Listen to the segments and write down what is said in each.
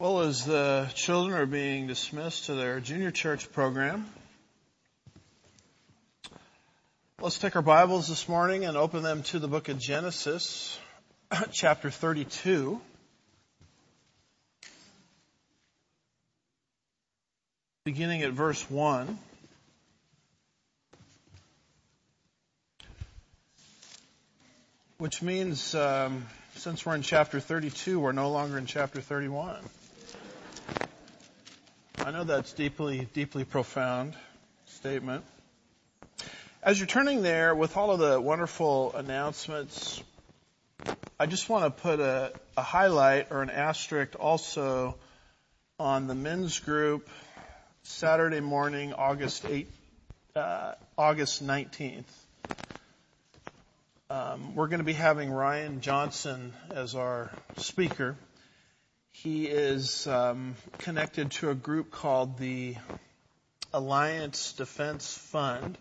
Well, as the children are being dismissed to their junior church program, let's take our Bibles this morning and open them to the book of Genesis, chapter 32. Beginning at verse 1. Which means, since we're in chapter 32, we're no longer in chapter 31. I know that's deeply, deeply profound statement. As you're turning there, with all of the wonderful announcements, I just want to put a highlight or an asterisk also on the men's group Saturday morning, August 19th. We're going to be having Ryan Johnson as our speaker. He is connected to a group called the Alliance Defense Fund,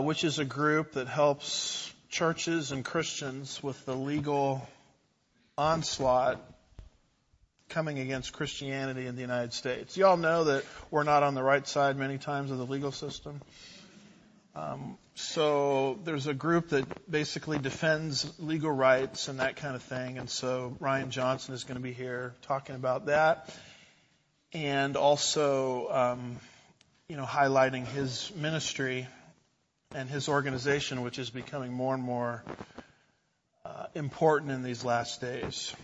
which is a group that helps churches and Christians with the legal onslaught coming against Christianity in the United States. You all know that we're not on the right side many times of the legal system. So there's a group that basically defends legal rights and that kind of thing. And so Ryan Johnson is going to be here talking about that and also, highlighting his ministry and his organization, which is becoming more and more important in these last days.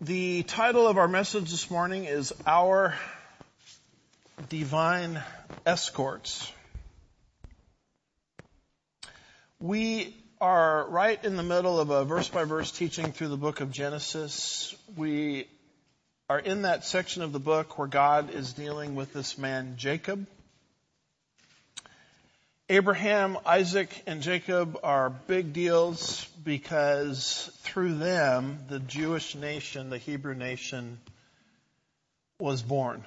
The title of our message this morning is Our Divine Escorts. We are right in the middle of a verse-by-verse teaching through the book of Genesis. We are in that section of the book where God is dealing with this man, Jacob. Abraham, Isaac, and Jacob are big deals because through them, the Jewish nation, the Hebrew nation, was born.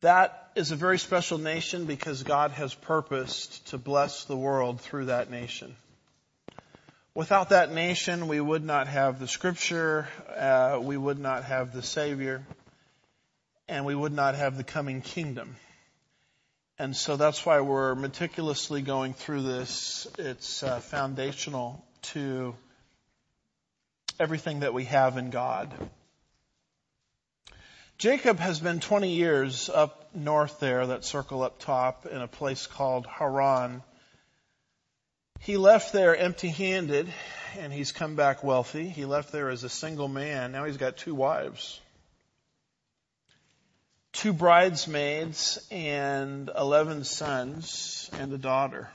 That is a very special nation because God has purposed to bless the world through that nation. Without that nation, we would not have the Scripture, we would not have the Savior, and we would not have the coming kingdom. And so that's why we're meticulously going through this. It's foundational to everything that we have in God. Jacob has been 20 years up north there, that circle up top, in a place called Haran. He left there empty-handed, and he's come back wealthy. He left there as a single man. Now he's got two wives, two bridesmaids, and 11 sons, and a daughter.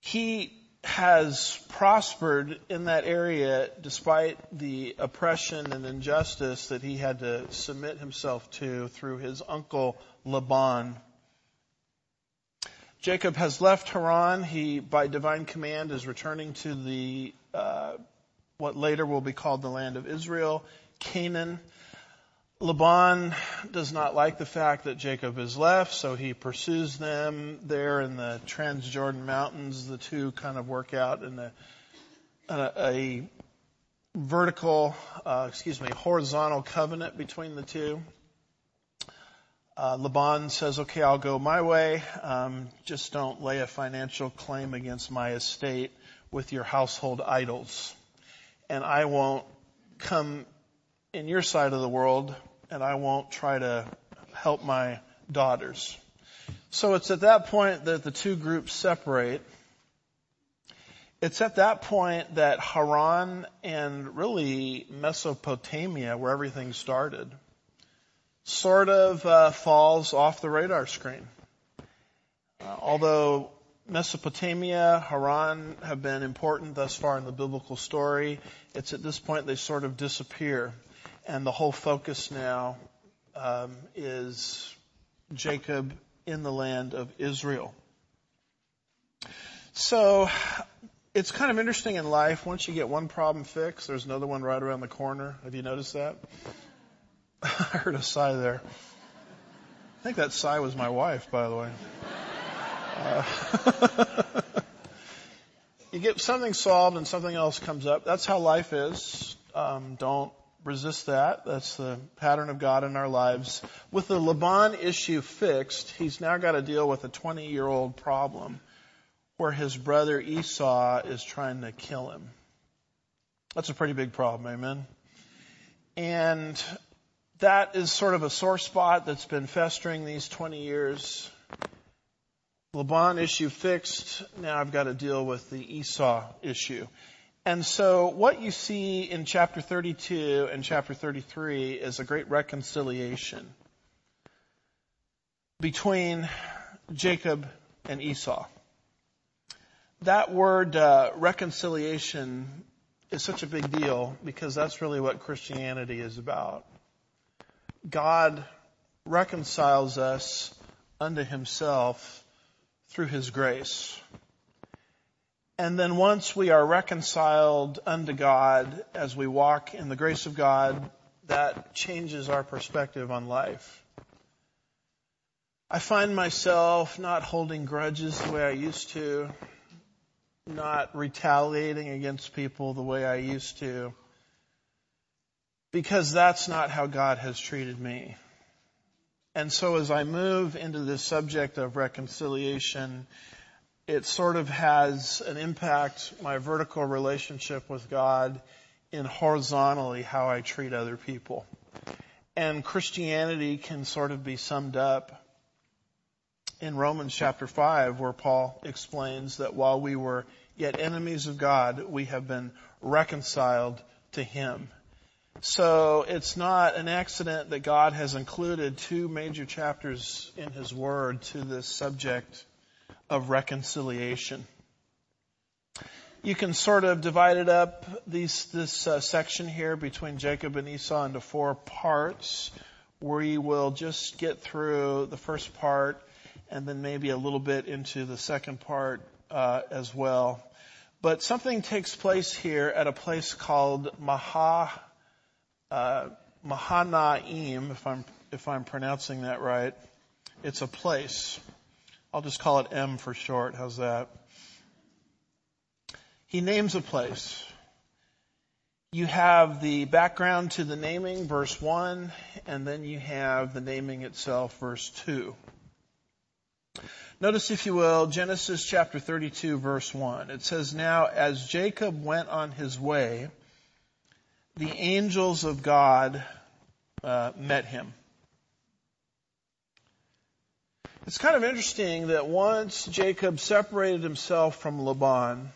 He has prospered in that area despite the oppression and injustice that he had to submit himself to through his uncle Laban. Jacob has left Haran. He, by divine command, is returning to the what later will be called the land of Israel, Canaan. Laban does not like the fact that Jacob is left, so he pursues them there in the Transjordan Mountains. The two kind of work out in a vertical, horizontal covenant between the two. Laban says, okay, I'll go my way. Just don't lay a financial claim against my estate with your household idols. And I won't come in your side of the world, and I won't try to help my daughters. So it's at that point that the two groups separate. It's at that point that Haran and really Mesopotamia, where everything started, sort of falls off the radar screen. Although Mesopotamia, Haran have been important thus far in the biblical story, it's at this point they sort of disappear. And the whole focus now is Jacob in the land of Israel. So it's kind of interesting in life. Once you get one problem fixed, there's another one right around the corner. Have you noticed that? I heard a sigh there. I think that sigh was my wife, by the way. you get something solved and something else comes up. That's how life is. Don't resist that. That's the pattern of God in our lives. With the Laban issue fixed, he's now got to deal with a 20-year-old problem where his brother Esau is trying to kill him. That's a pretty big problem, amen? And that is sort of a sore spot that's been festering these 20 years. Laban issue fixed, now I've got to deal with the Esau issue. And so what you see in chapter 32 and chapter 33 is a great reconciliation between Jacob and Esau. That word reconciliation is such a big deal because that's really what Christianity is about. God reconciles us unto himself through his grace. And then once we are reconciled unto God, as we walk in the grace of God, that changes our perspective on life. I find myself not holding grudges the way I used to, not retaliating against people the way I used to, because that's not how God has treated me. And so as I move into this subject of reconciliation, it sort of has an impact, my vertical relationship with God, in horizontally how I treat other people. And Christianity can sort of be summed up in Romans chapter 5, where Paul explains that while we were yet enemies of God, we have been reconciled to him. So it's not an accident that God has included two major chapters in his word to this subject of reconciliation. You can sort of divide it up, this section here between Jacob and Esau, into four parts. We will just get through the first part and then maybe a little bit into the second part as well. But something takes place here at a place called Mahanaim, if I'm pronouncing that right. It's a place. I'll just call it M for short. How's that? He names a place. You have the background to the naming, verse 1, and then you have the naming itself, verse 2. Notice, if you will, Genesis chapter 32, verse 1. It says, "Now as Jacob went on his way, the angels of God met him." It's kind of interesting that once Jacob separated himself from Laban,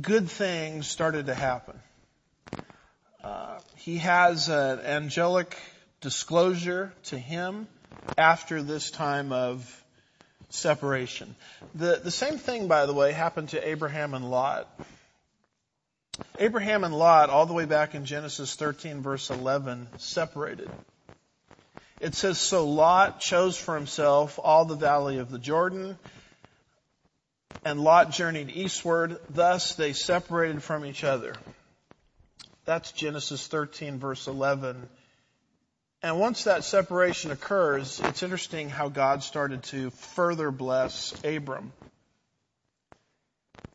good things started to happen. He has an angelic disclosure to him after this time of separation. The same thing, by the way, happened to Abraham and Lot. Abraham and Lot, all the way back in Genesis 13, verse 11, separated. It says, "So Lot chose for himself all the valley of the Jordan, and Lot journeyed eastward. Thus they separated from each other." That's Genesis 13, verse 11. And once that separation occurs, it's interesting how God started to further bless Abram.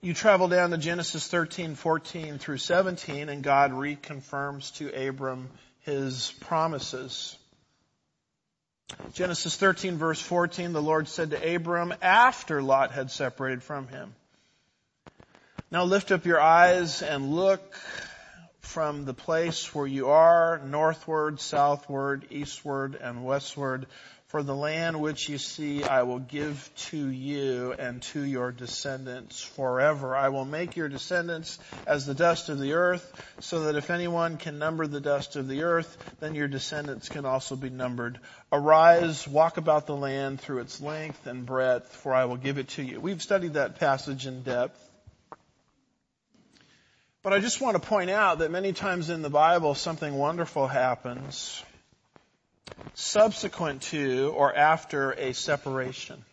You travel down to Genesis 13, 14 through 17, and God reconfirms to Abram his promises. Genesis 13, verse 14, the Lord said to Abram after Lot had separated from him, "Now lift up your eyes and look from the place where you are, northward, southward, eastward, and westward, for the land which you see I will give to you and to your descendants forever. I will make your descendants as the dust of the earth, so that if anyone can number the dust of the earth, then your descendants can also be numbered. Arise, walk about the land through its length and breadth, for I will give it to you." We've studied that passage in depth. But I just want to point out that many times in the Bible, something wonderful happens subsequent to or after a separation.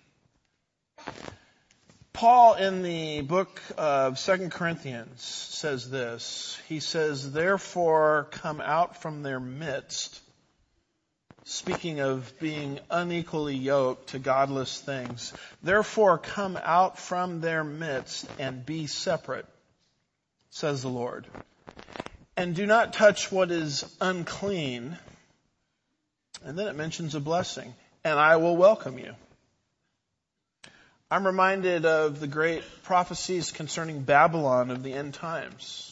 Paul, in the book of 2 Corinthians, says this. He says, "Therefore, come out from their midst, speaking of being unequally yoked to godless things. Therefore, come out from their midst and be separate, says the Lord. And do not touch what is unclean. And then it mentions a blessing. And I will welcome you. I'm reminded of the great prophecies concerning Babylon of the end times.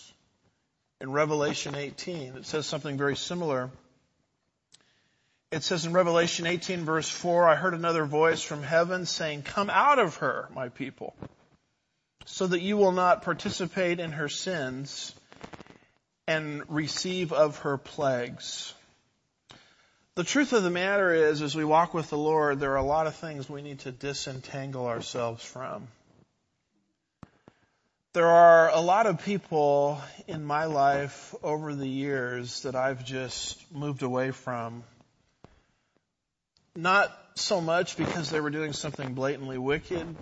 In Revelation 18, it says something very similar. It says in Revelation 18, verse 4, I heard another voice from heaven saying, come out of her, my people, so that you will not participate in her sins and receive of her plagues. The truth of the matter is, as we walk with the Lord, there are a lot of things we need to disentangle ourselves from. There are a lot of people in my life over the years that I've just moved away from. Not so much because they were doing something blatantly wicked,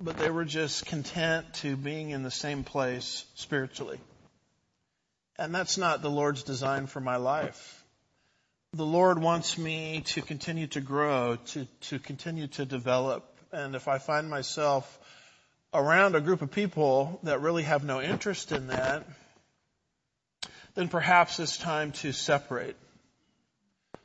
but they were just content to being in the same place spiritually. And that's not the Lord's design for my life. The Lord wants me to continue to grow, to continue to develop. And if I find myself around a group of people that really have no interest in that, then perhaps it's time to separate.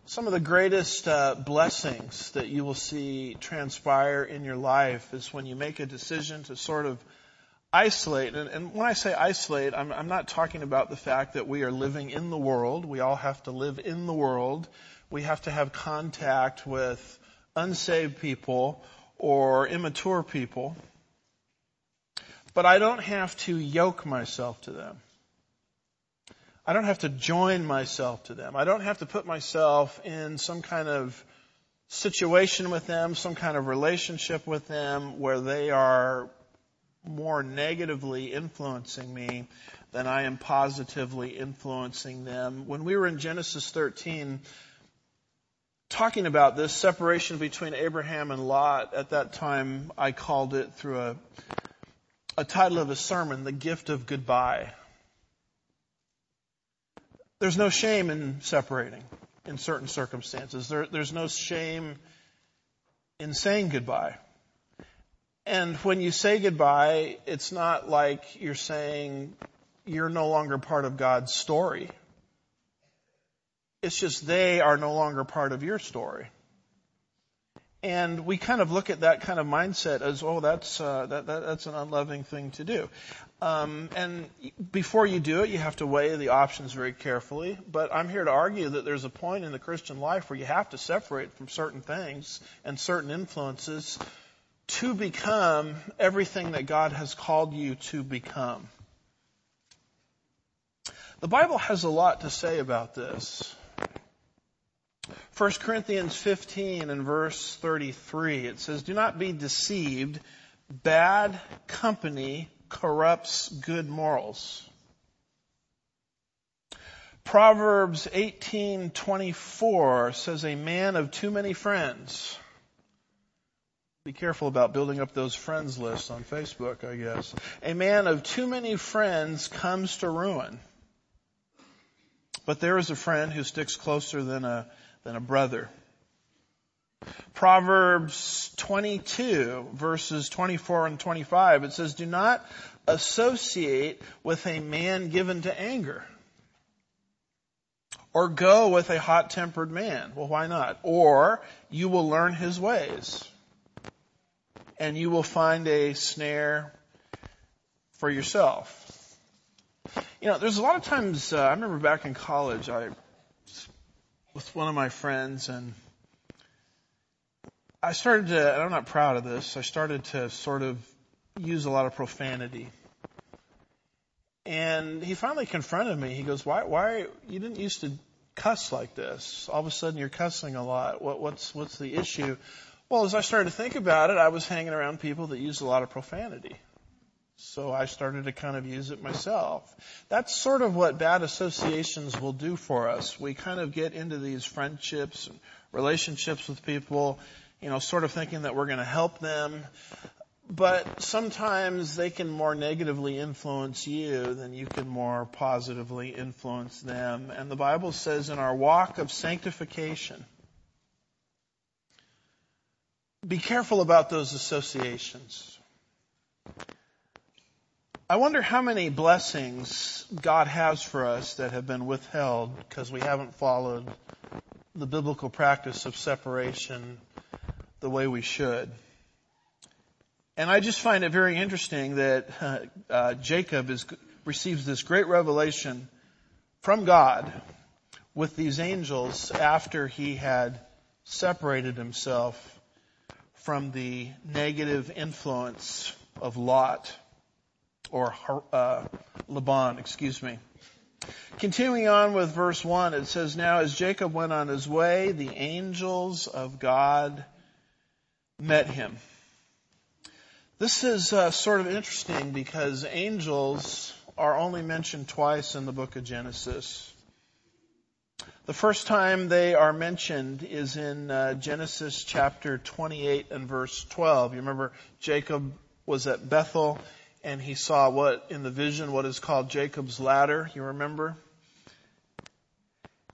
Some of the greatest blessings that you will see transpire in your life is when you make a decision to sort of isolate. And when I say isolate, I'm not talking about the fact that we are living in the world. We all have to live in the world. We have to have contact with unsaved people or immature people. But I don't have to yoke myself to them. I don't have to join myself to them. I don't have to put myself in some kind of situation with them, some kind of relationship with them where they are more negatively influencing me than I am positively influencing them. When we were in Genesis 13, talking about this separation between Abraham and Lot, at that time I called it through a title of a sermon, The Gift of Goodbye. There's no shame in separating in certain circumstances. There's no shame in saying goodbye. And when you say goodbye, it's not like you're saying you're no longer part of God's story. It's just they are no longer part of your story. And we kind of look at that kind of mindset as, oh, that's an unloving thing to do. And before you do it, you have to weigh the options very carefully. But I'm here to argue that there's a point in the Christian life where you have to separate from certain things and certain influences to become everything that God has called you to become. The Bible has a lot to say about this. 1 Corinthians 15 and verse 33, it says, do not be deceived. Bad company corrupts good morals. Proverbs 18:24 says, a man of too many friends. Be careful about building up those friends lists on Facebook, I guess. A man of too many friends comes to ruin. But there is a friend who sticks closer than a brother. Proverbs 22, verses 24 and 25, it says, do not associate with a man given to anger. Or go with a hot-tempered man. Well, why not? Or you will learn his ways. And you will find a snare for yourself. You know, there's a lot of times, I remember back in college, I was with one of my friends, and I started to, and I'm not proud of this, I started to sort of use a lot of profanity. And he finally confronted me. He goes, why, you didn't used to cuss like this. All of a sudden you're cussing a lot. What's the issue? Well, as I started to think about it, I was hanging around people that used a lot of profanity. So I started to kind of use it myself. That's sort of what bad associations will do for us. We kind of get into these friendships and relationships with people, you know, sort of thinking that we're going to help them. But sometimes they can more negatively influence you than you can more positively influence them. And the Bible says in our walk of sanctification, Be careful about those associations. I wonder how many blessings God has for us that have been withheld because we haven't followed the biblical practice of separation the way we should. And I just find it very interesting that Jacob receives this great revelation from God with these angels after he had separated himself from the negative influence of Lot, or Laban, Continuing on with verse 1, it says, "Now as Jacob went on his way, the angels of God met him." This is sort of interesting because angels are only mentioned twice in the book of Genesis. The first time they are mentioned is in Genesis chapter 28 and verse 12. You remember Jacob was at Bethel and he saw in the vision what is called Jacob's ladder. You remember?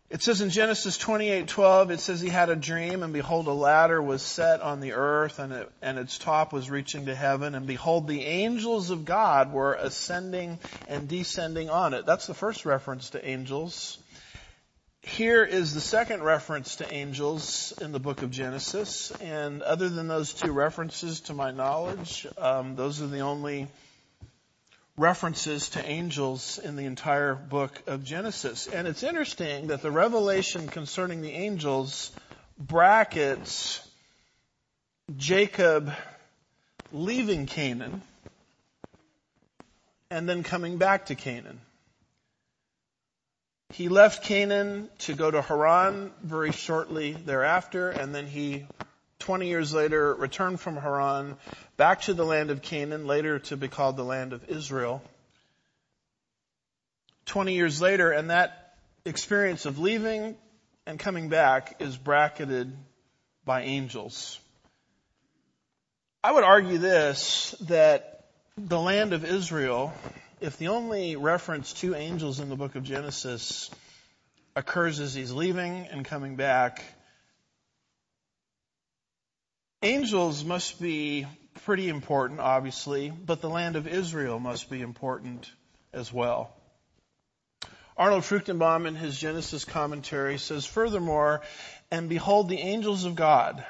It says in Genesis 28:12, it says he had a dream, and behold, a ladder was set on the earth, and its top was reaching to heaven, and behold, the angels of God were ascending and descending on it. That's the first reference to angels. Here is the second reference to angels in the book of Genesis, and other than those two references, to my knowledge, those are the only references to angels in the entire book of Genesis. And it's interesting that the revelation concerning the angels brackets Jacob leaving Canaan and then coming back to Canaan. He left Canaan to go to Haran very shortly thereafter, and then he 20 years later returned from Haran back to the land of Canaan, later to be called the land of Israel. 20 years later, and that experience of leaving and coming back is bracketed by angels. I would argue this, that the land of Israel, if the only reference to angels in the book of Genesis occurs as he's leaving and coming back, angels must be pretty important, obviously, but the land of Israel must be important as well. Arnold Fruchtenbaum, in his Genesis commentary, says, "Furthermore, and behold, the angels of God."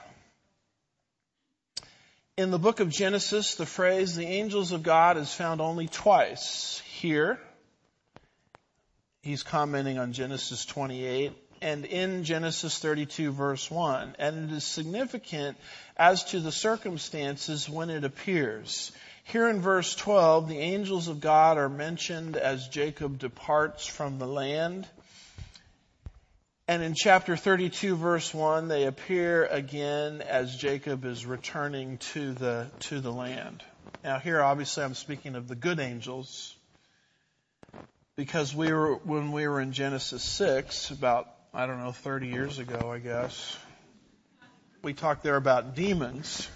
In the book of Genesis, the phrase, "the angels of God," is found only twice. Here, he's commenting on Genesis 28. And in Genesis 32, verse 1. And it is significant as to the circumstances when it appears. Here in verse 12, the angels of God are mentioned as Jacob departs from the land. And in chapter 32, verse 1, they appear again as Jacob is returning to the land. Now here, obviously, I'm speaking of the good angels, because when we were in Genesis 6, about 30 years ago, I guess, we talked there about demons.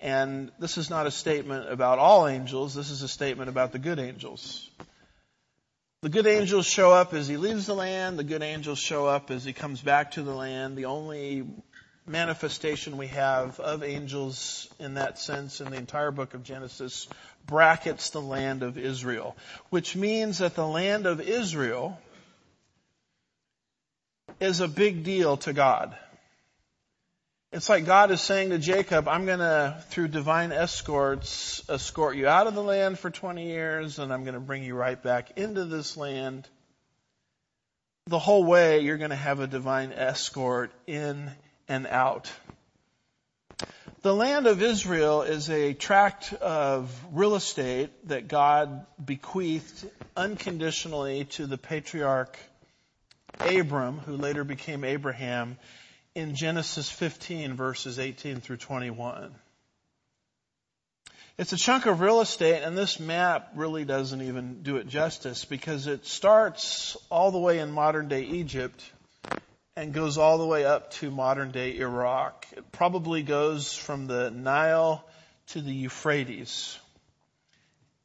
And this is not a statement about all angels. This is a statement about the good angels. The good angels show up as he leaves the land. The good angels show up as he comes back to the land. The only manifestation we have of angels in that sense in the entire book of Genesis brackets the land of Israel, which means that the land of Israel is a big deal to God. It's like God is saying to Jacob, "I'm going to, through divine escorts, escort you out of the land for 20 years, and I'm going to bring you right back into this land. The whole way, you're going to have a divine escort in and out." The land of Israel is a tract of real estate that God bequeathed unconditionally to the patriarch Abram, who later became Abraham, in Genesis 15, verses 18 through 21. It's a chunk of real estate, and this map really doesn't even do it justice, because it starts all the way in modern-day Egypt and goes all the way up to modern-day Iraq. It probably goes from the Nile to the Euphrates.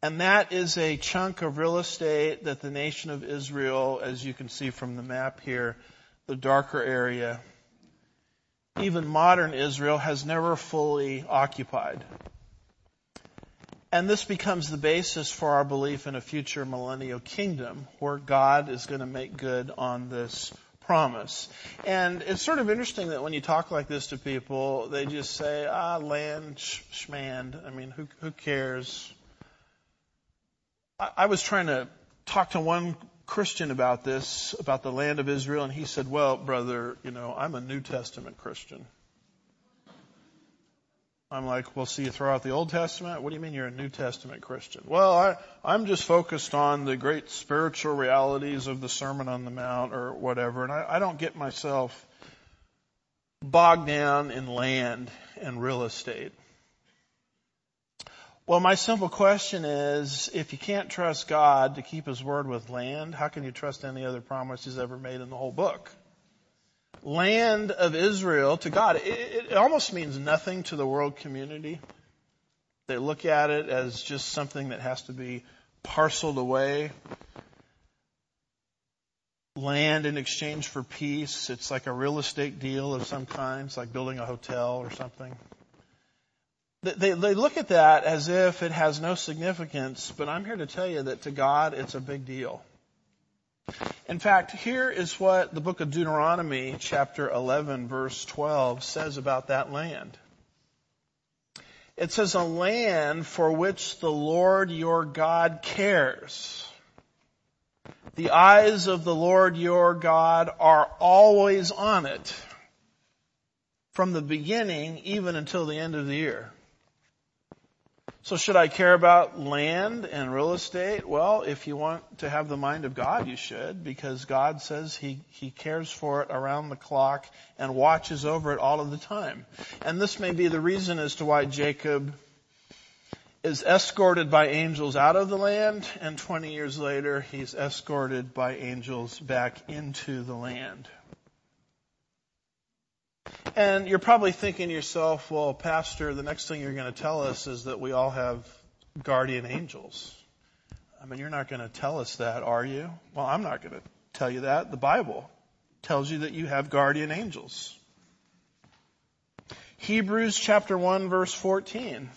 And that is a chunk of real estate that the nation of Israel, as you can see from the map here, the darker area, even modern Israel has never fully occupied. And this becomes the basis for our belief in a future millennial kingdom where God is going to make good on this promise. And it's sort of interesting that when you talk like this to people, they just say, land, schmand. I mean, who cares? I was trying to talk to one Christian about this, about the land of Israel, and he said, well, brother, I'm a New Testament Christian. I'm like, well, so you throw out the Old Testament? What do you mean you're a New Testament Christian? Well, I'm just focused on the great spiritual realities of the Sermon on the Mount or whatever, and I don't get myself bogged down in land and real estate. Well, my simple question is, if you can't trust God to keep His word with land, how can you trust any other promise He's ever made in the whole book? Land of Israel to God, it almost means nothing to the world community. They look at it as just something that has to be parceled away. Land in exchange for peace. It's like a real estate deal of some kind. It's like building a hotel or something. They look at that as if it has no significance, but I'm here to tell you that to God it's a big deal. In fact, here is what the book of Deuteronomy, chapter 11, verse 12, says about that land. It says, a land for which the Lord your God cares. The eyes of the Lord your God are always on it, from the beginning even until the end of the year. So should I care about land and real estate? Well, if you want to have the mind of God, you should, because God says He cares for it around the clock and watches over it all of the time. And this may be the reason as to why Jacob is escorted by angels out of the land, and 20 years later he's escorted by angels back into the land. And you're probably thinking to yourself, well, Pastor, the next thing you're going to tell us is that we all have guardian angels. I mean, you're not going to tell us that, are you? Well, I'm not going to tell you that. The Bible tells you that you have guardian angels. Hebrews chapter 1, verse 14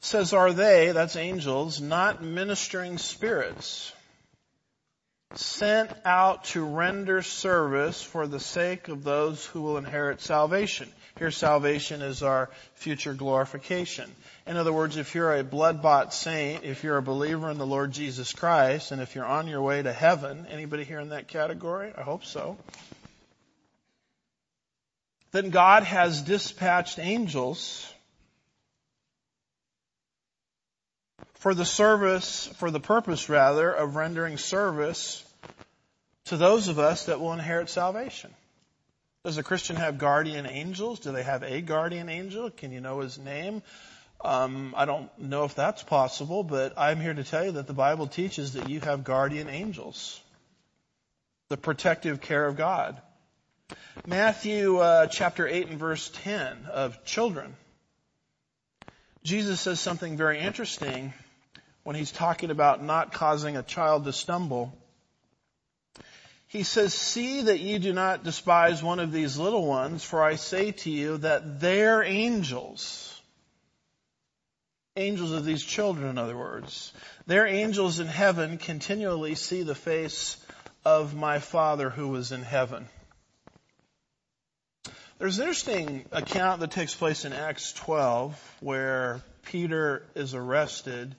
says, are they, that's angels, not ministering spirits, sent out to render service for the sake of those who will inherit salvation? Here, salvation is our future glorification. In other words, if you're a blood-bought saint, if you're a believer in the Lord Jesus Christ, and if you're on your way to heaven, anybody here in that category? I hope so. Then God has dispatched angels for the purpose of rendering service to those of us that will inherit salvation. Does a Christian have guardian angels? Do they have a guardian angel? Can you know his name? I don't know if that's possible, but I'm here to tell you that the Bible teaches that you have guardian angels, the protective care of God. Matthew chapter 8 and verse 10 of children. Jesus says something very interesting when he's talking about not causing a child to stumble. He says, see that you do not despise one of these little ones, for I say to you that their angels of these children, in other words, their angels in heaven continually see the face of my Father who is in heaven. There's an interesting account that takes place in Acts 12 where Peter is arrested,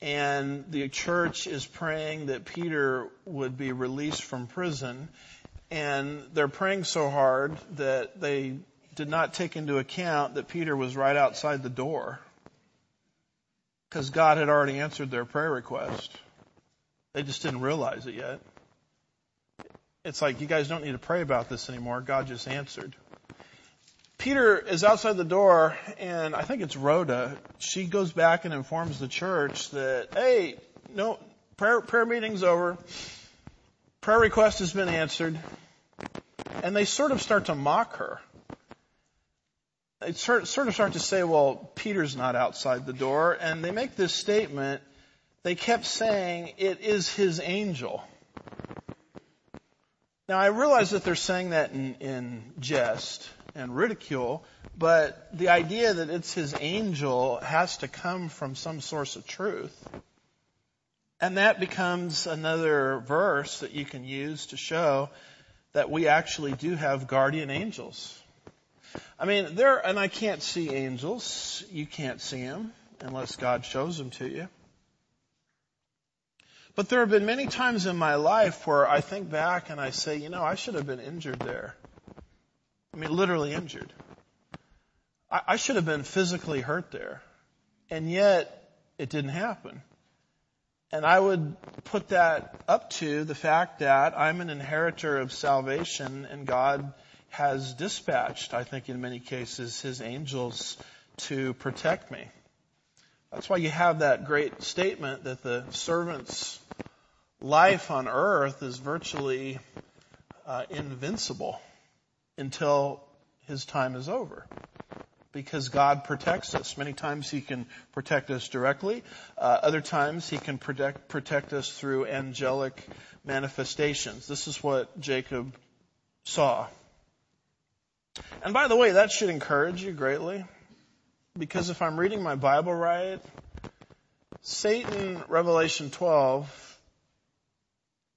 and the church is praying that Peter would be released from prison, and they're praying so hard that they did not take into account that Peter was right outside the door, because God had already answered their prayer request. They just didn't realize it yet. It's like, you guys don't need to pray about this anymore. God just answered. Peter is outside the door, and I think it's Rhoda. She goes back and informs the church that, hey, no, prayer meeting's over. Prayer request has been answered. And they sort of start to mock her. They sort of start to say, well, Peter's not outside the door. And they make this statement. They kept saying, it is his angel. Now, I realize that they're saying that in jest and ridicule, but the idea that it's his angel has to come from some source of truth. And that becomes another verse that you can use to show that we actually do have guardian angels. I mean, and I can't see angels. You can't see them unless God shows them to you. But there have been many times in my life where I think back and I say, you know, I should have been injured there. I mean, literally injured. I should have been physically hurt there. And yet, it didn't happen. And I would put that up to the fact that I'm an inheritor of salvation, and God has dispatched, I think in many cases, his angels to protect me. That's why you have that great statement that the servant's life on earth is virtually invincible until his time is over, because God protects us. Many times he can protect us directly. Other times he can protect us through angelic manifestations. This is what Jacob saw. And by the way, that should encourage you greatly. Because if I'm reading my Bible right, Satan, Revelation 12,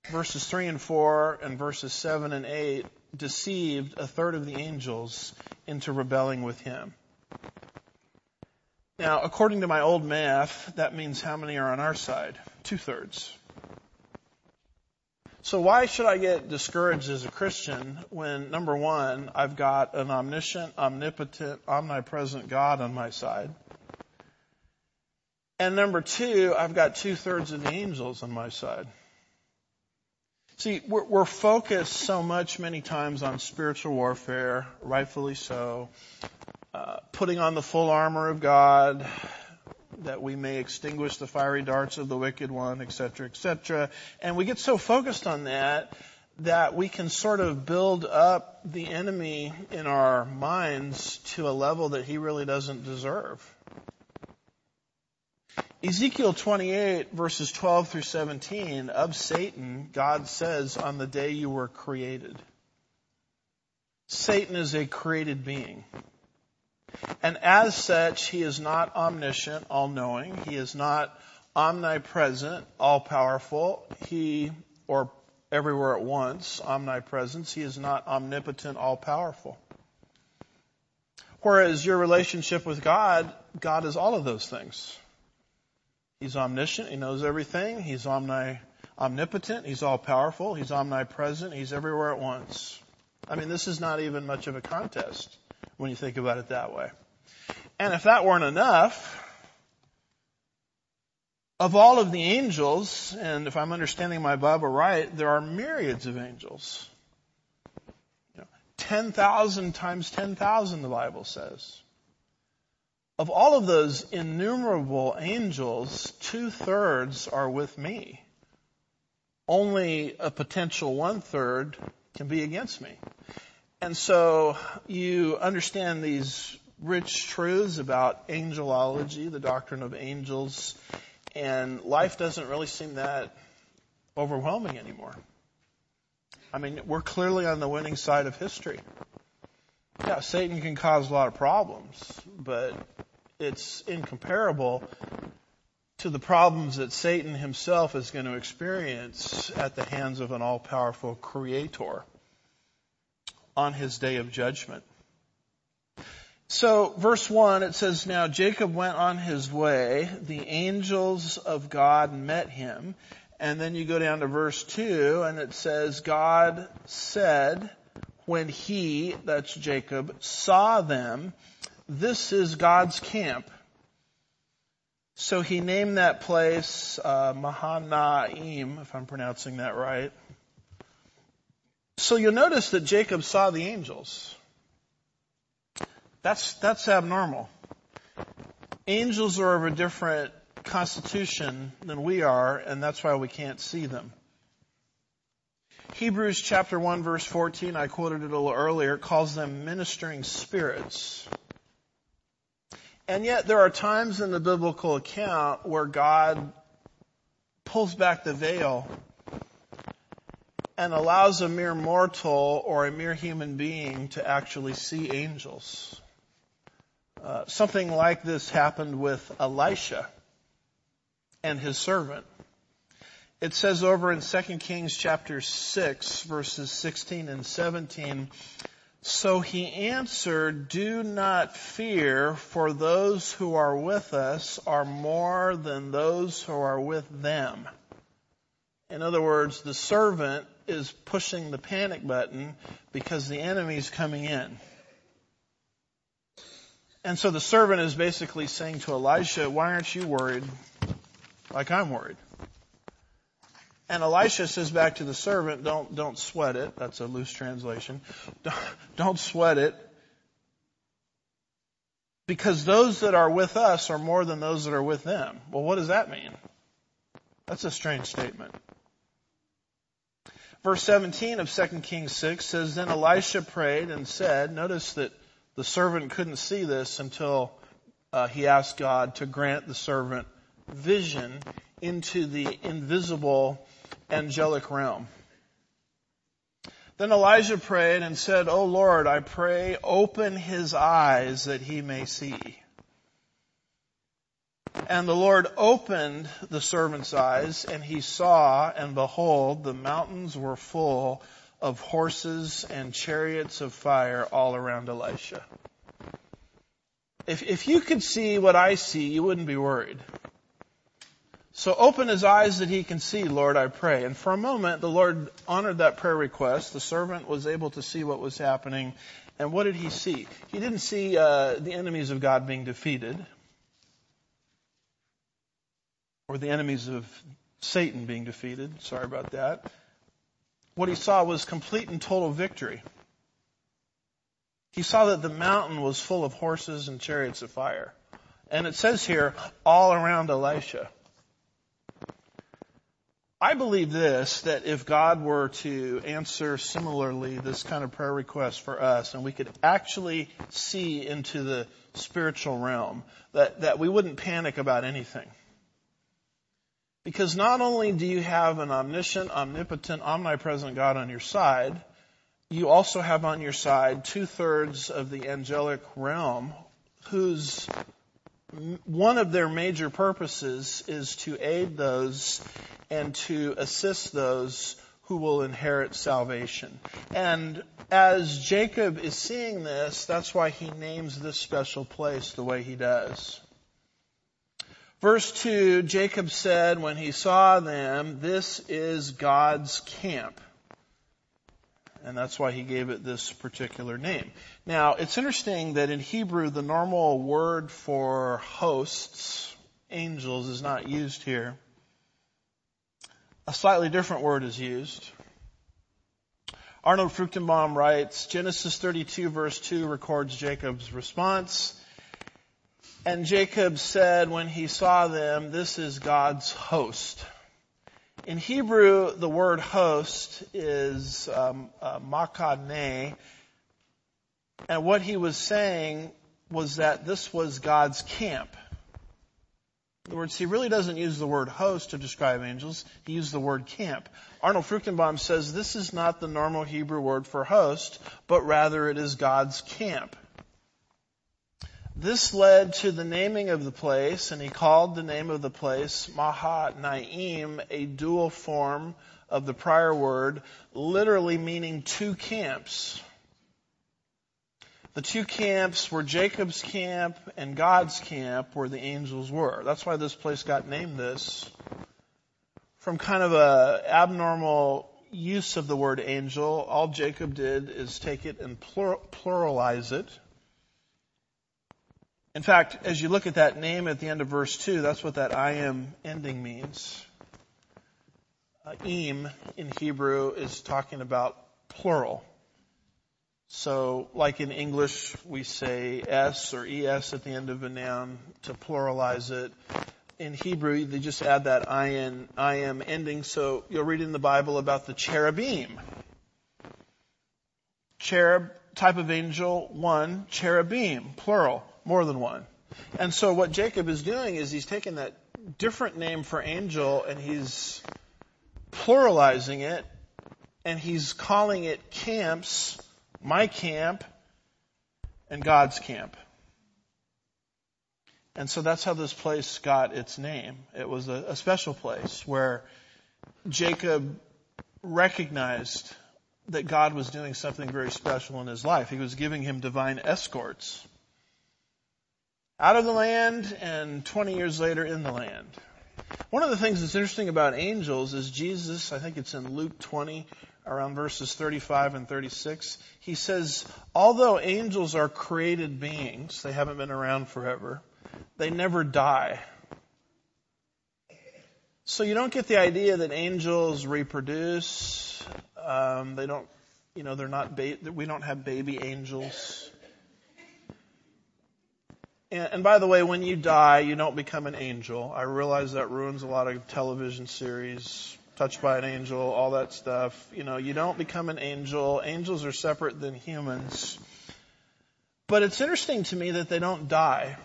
verses 3 and 4 and verses 7 and 8, deceived a third of the angels into rebelling with him. Now, according to my old math, that means how many are on our side? 2/3. So why should I get discouraged as a Christian when, number one, I've got an omniscient, omnipotent, omnipresent God on my side? And number two, I've got 2/3 of the angels on my side. See, we're focused so much many times on spiritual warfare, rightfully so, putting on the full armor of God, that we may extinguish the fiery darts of the wicked one, etc., etc. And we get so focused on that that we can sort of build up the enemy in our minds to a level that he really doesn't deserve. Ezekiel 28, verses 12 through 17, of Satan, God says, on the day you were created. Satan is a created being. And as such, he is not omniscient, all-knowing. He is not omnipresent, all-powerful. He, or everywhere at once, omnipresence. He is not omnipotent, all-powerful. Whereas your relationship with God, God is all of those things. He's omniscient. He knows everything. He's omnipotent. He's all-powerful. He's omnipresent. He's everywhere at once. I mean, this is not even much of a contest when you think about it that way. And if that weren't enough, of all of the angels, and if I'm understanding my Bible right, there are myriads of angels. You know, 10,000 times 10,000, the Bible says. Of all of those innumerable angels, 2/3 are with me. Only a potential 1/3 can be against me. And so you understand these rich truths about angelology, the doctrine of angels, and life doesn't really seem that overwhelming anymore. I mean, we're clearly on the winning side of history. Yeah, Satan can cause a lot of problems, but it's incomparable to the problems that Satan himself is going to experience at the hands of an all-powerful creator on his day of judgment. So, verse 1, it says, Now Jacob went on his way, the angels of God met him. And then you go down to verse 2, and it says, God said, when he, that's Jacob, saw them, this is God's camp. So he named that place Mahanaim, if I'm pronouncing that right. So you'll notice that Jacob saw the angels. That's abnormal. Angels are of a different constitution than we are, and that's why we can't see them. Hebrews chapter 1, verse 14, I quoted it a little earlier, calls them ministering spirits. And yet there are times in the biblical account where God pulls back the veil and allows a mere mortal or a mere human being to actually see angels. Something like this happened with Elisha and his servant. It says over in 2 Kings chapter 6, verses 16 and 17, "So he answered, 'Do not fear, for those who are with us are more than those who are with them.'" In other words, the servant is pushing the panic button because the enemy's coming in. And so the servant is basically saying to Elisha, "Why aren't you worried like I'm worried?" And Elisha says back to the servant, don't sweat it. That's a loose translation. Don't sweat it. Because those that are with us are more than those that are with them. Well, what does that mean? That's a strange statement. Verse 17 of 2 Kings 6 says, "Then Elisha prayed and said," notice that the servant couldn't see this until he asked God to grant the servant vision into the invisible angelic realm. "Then Elijah prayed and said, 'O Lord, I pray, open his eyes that he may see.' And the Lord opened the servant's eyes, and he saw, and behold, the mountains were full of horses and chariots of fire all around Elisha." If you could see what I see, you wouldn't be worried. So open his eyes that he can see, Lord, I pray. And for a moment, the Lord honored that prayer request. The servant was able to see what was happening. And what did he see? He didn't see the enemies of God being defeated or the enemies of Satan being defeated. Sorry about that. What he saw was complete and total victory. He saw that the mountain was full of horses and chariots of fire. And it says here, all around Elisha. I believe this, that if God were to answer similarly this kind of prayer request for us, and we could actually see into the spiritual realm, that we wouldn't panic about anything. Because not only do you have an omniscient, omnipotent, omnipresent God on your side, you also have on your side 2/3 of the angelic realm whose one of their major purposes is to aid those and to assist those who will inherit salvation. And as Jacob is seeing this, that's why he names this special place the way he does. Verse 2, Jacob said when he saw them, "This is God's camp." And that's why he gave it this particular name. Now, it's interesting that in Hebrew, the normal word for hosts, angels, is not used here. A slightly different word is used. Arnold Fruchtenbaum writes, Genesis 32, verse 2 records Jacob's response. "And Jacob said when he saw them, 'This is God's host.'" In Hebrew, the word host is Mahanaim. And what he was saying was that this was God's camp. In other words, he really doesn't use the word host to describe angels. He used the word camp. Arnold Fruchtenbaum says this is not the normal Hebrew word for host, but rather it is God's camp. This led to the naming of the place, and he called the name of the place Mahanaim, a dual form of the prior word, literally meaning two camps. The two camps were Jacob's camp and God's camp, where the angels were. That's why this place got named this. From kind of an abnormal use of the word angel, all Jacob did is take it and pluralize it. In fact, as you look at that name at the end of verse 2, that's what that I am ending means. Im in Hebrew is talking about plural. So like in English, we say S or ES at the end of a noun to pluralize it. In Hebrew, they just add that I am ending. So you'll read in the Bible about the cherubim. Cherub, type of angel, one. Cherubim, plural. More than one. And so what Jacob is doing is he's taking that different name for angel and he's pluralizing it and he's calling it camps, my camp and God's camp. And so that's how this place got its name. It was a special place where Jacob recognized that God was doing something very special in his life. He was giving him divine escorts out of the land and 20 years later in the land. One of the things that's interesting about angels is Jesus, I think it's in Luke 20, around verses 35 and 36, he says, although angels are created beings, they haven't been around forever, they never die. So you don't get the idea that angels reproduce. They don't, you know, they're not. We don't have baby angels. And by the way, when you die, you don't become an angel. I realize that ruins a lot of television series, Touched by an Angel, all that stuff. You know, you don't become an angel. Angels are separate than humans. But it's interesting to me that they don't die,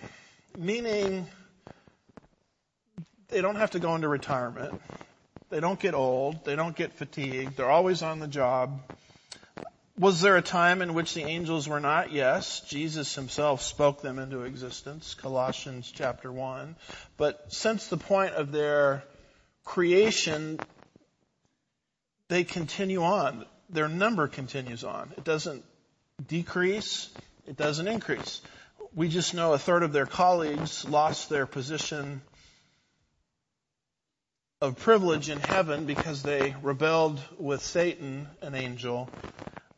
meaning they don't have to go into retirement. They don't get old. They don't get fatigued. They're always on the job. Was there a time in which the angels were not? Yes. Jesus himself spoke them into existence, Colossians chapter 1. But since the point of their creation, they continue on. Their number continues on. It doesn't decrease. It doesn't increase. We just know a third of their colleagues lost their position of privilege in heaven because they rebelled with Satan, an angel,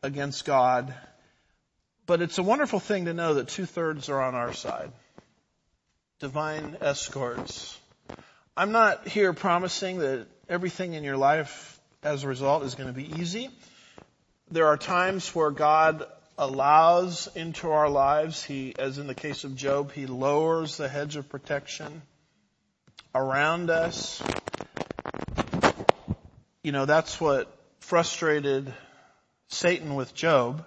against God. But it's a wonderful thing to know that 2/3 are on our side. Divine escorts. I'm not here promising that everything in your life as a result is going to be easy. There are times where God allows into our lives, he, as in the case of Job, he lowers the hedge of protection around us. You know, that's what frustrated Satan with Job,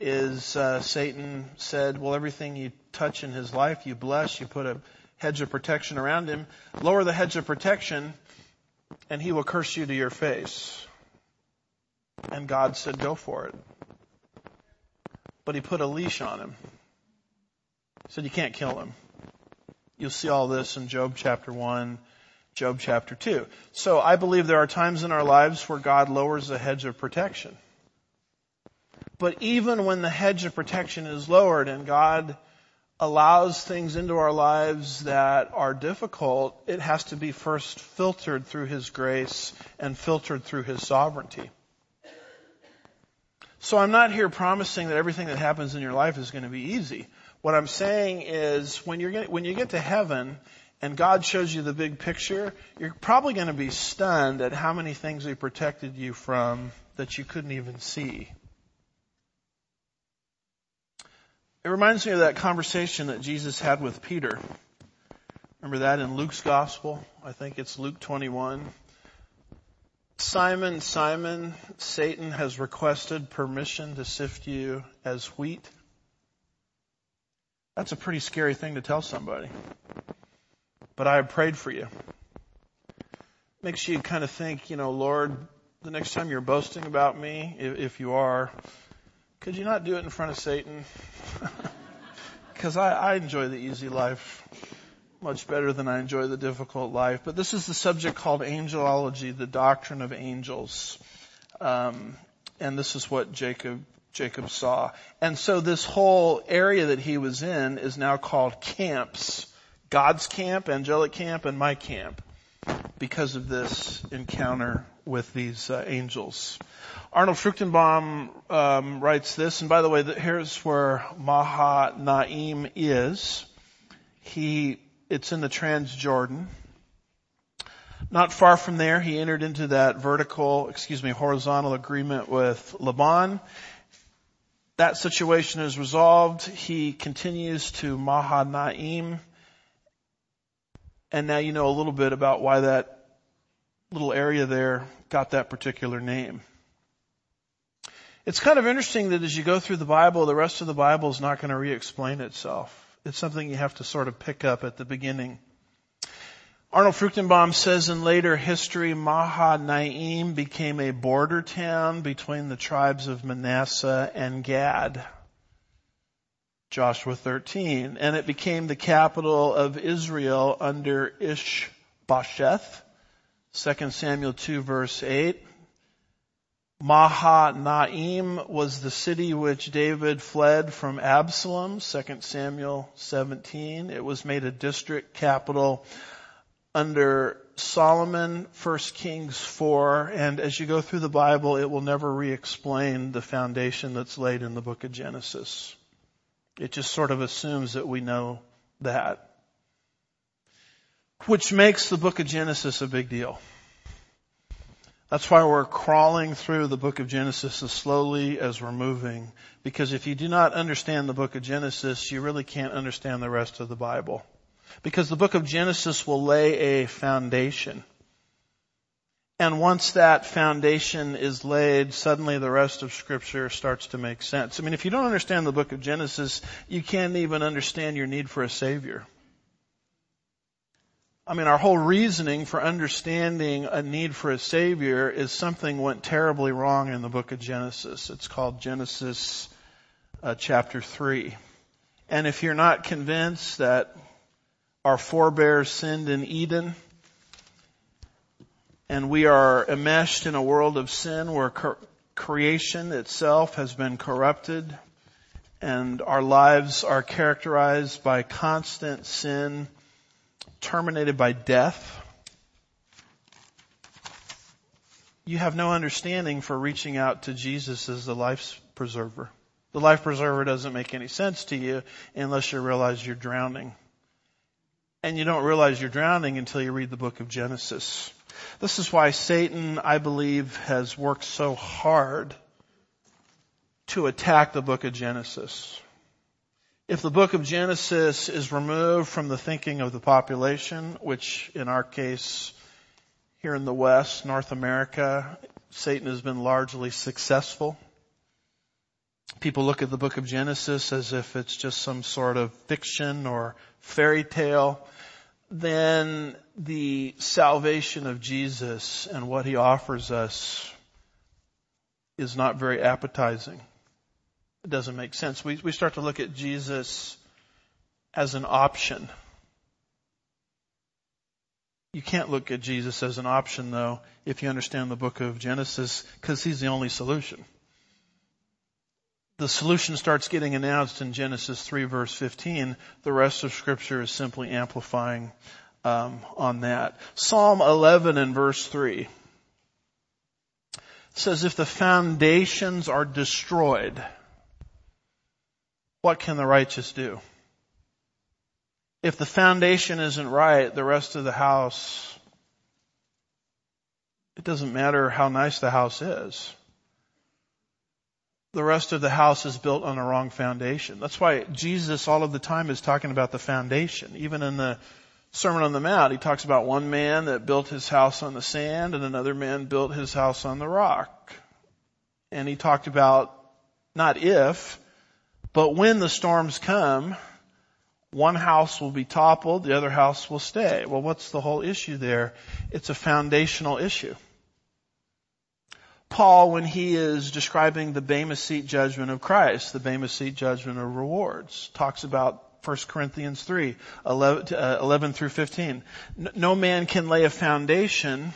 is Satan said, well, everything you touch in his life, you bless, you put a hedge of protection around him. Lower the hedge of protection, and he will curse you to your face. And God said, go for it. But he put a leash on him. He said, you can't kill him. You'll see all this in Job chapter 1. Job chapter 2. So I believe there are times in our lives where God lowers the hedge of protection. But even when the hedge of protection is lowered and God allows things into our lives that are difficult, it has to be first filtered through his grace and filtered through his sovereignty. So I'm not here promising that everything that happens in your life is going to be easy. What I'm saying is when you get to heaven and God shows you the big picture, you're probably going to be stunned at how many things he protected you from that you couldn't even see. It reminds me of that conversation that Jesus had with Peter. Remember that in Luke's gospel? I think it's Luke 21. Simon, Simon, Satan has requested permission to sift you as wheat. That's a pretty scary thing to tell somebody. But I have prayed for you. Makes you kind of think, you know, Lord, the next time you're boasting about me, if you are, could you not do it in front of Satan? Because I enjoy the easy life much better than I enjoy the difficult life. But this is the subject called angelology, the doctrine of angels. And this is what Jacob saw. And so this whole area that he was in is now called camps. God's camp, angelic camp, and my camp, because of this encounter with these angels. Arnold Fruchtenbaum writes this, and by the way, here's where Mahanaim is. It's in the Transjordan. Not far from there, he entered into that horizontal agreement with Laban. That situation is resolved. He continues to Mahanaim. And now you know a little bit about why that little area there got that particular name. It's kind of interesting that as you go through the Bible, the rest of the Bible is not going to re-explain itself. It's something you have to sort of pick up at the beginning. Arnold Fruchtenbaum says in later history, Mahanaim became a border town between the tribes of Manasseh and Gad. Joshua 13. And it became the capital of Israel under Ishbosheth. 2 Samuel 2 verse 8. Mahanaim was the city which David fled from Absalom. 2 Samuel 17. It was made a district capital under Solomon, 1 Kings 4. And as you go through the Bible, it will never re-explain the foundation that's laid in the book of Genesis. It just sort of assumes that we know that, which makes the book of Genesis a big deal. That's why we're crawling through the book of Genesis as slowly as we're moving, because if you do not understand the book of Genesis, you really can't understand the rest of the Bible, because the book of Genesis will lay a foundation. And once that foundation is laid, suddenly the rest of Scripture starts to make sense. I mean, if you don't understand the book of Genesis, you can't even understand your need for a Savior. I mean, our whole reasoning for understanding a need for a Savior is something went terribly wrong in the book of Genesis. It's called Genesis chapter 3. And if you're not convinced that our forebears sinned in Eden, and we are enmeshed in a world of sin where creation itself has been corrupted, and our lives are characterized by constant sin, terminated by death. You have no understanding for reaching out to Jesus as the life preserver. The life preserver doesn't make any sense to you unless you realize you're drowning. And you don't realize you're drowning until you read the book of Genesis. This is why Satan, I believe, has worked so hard to attack the book of Genesis. If the book of Genesis is removed from the thinking of the population, which in our case here in the West, North America, Satan has been largely successful. People look at the book of Genesis as if it's just some sort of fiction or fairy tale. Then the salvation of Jesus and what he offers us is not very appetizing. It doesn't make sense. We start to look at Jesus as an option. You can't look at Jesus as an option, though, if you understand the book of Genesis, because he's the only solution. The solution starts getting announced in Genesis 3 verse 15. The rest of Scripture is simply amplifying on that. Psalm 11 and verse 3 says, if the foundations are destroyed, what can the righteous do? If the foundation isn't right, the rest of the house, it doesn't matter how nice the house is. The rest of the house is built on the wrong foundation. That's why Jesus all of the time is talking about the foundation. Even in the Sermon on the Mount, he talks about one man that built his house on the sand and another man built his house on the rock. And he talked about not if, but when the storms come, one house will be toppled, the other house will stay. Well, what's the whole issue there? It's a foundational issue. Paul, when he is describing the Bema Seat judgment of Christ, the Bema Seat judgment of rewards, talks about 1 Corinthians 3, 11 through 15. No man can lay a foundation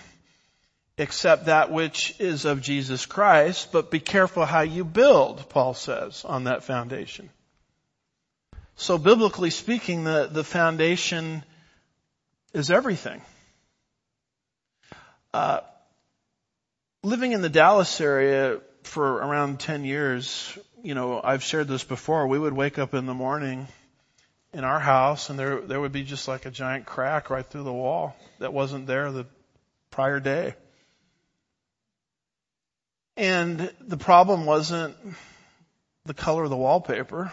except that which is of Jesus Christ, but be careful how you build, Paul says, on that foundation. So biblically speaking, the foundation is everything. Living in the Dallas area for around 10 years, you know, I've shared this before. We would wake up in the morning in our house and there would be just like a giant crack right through the wall that wasn't there the prior day. And the problem wasn't the color of the wallpaper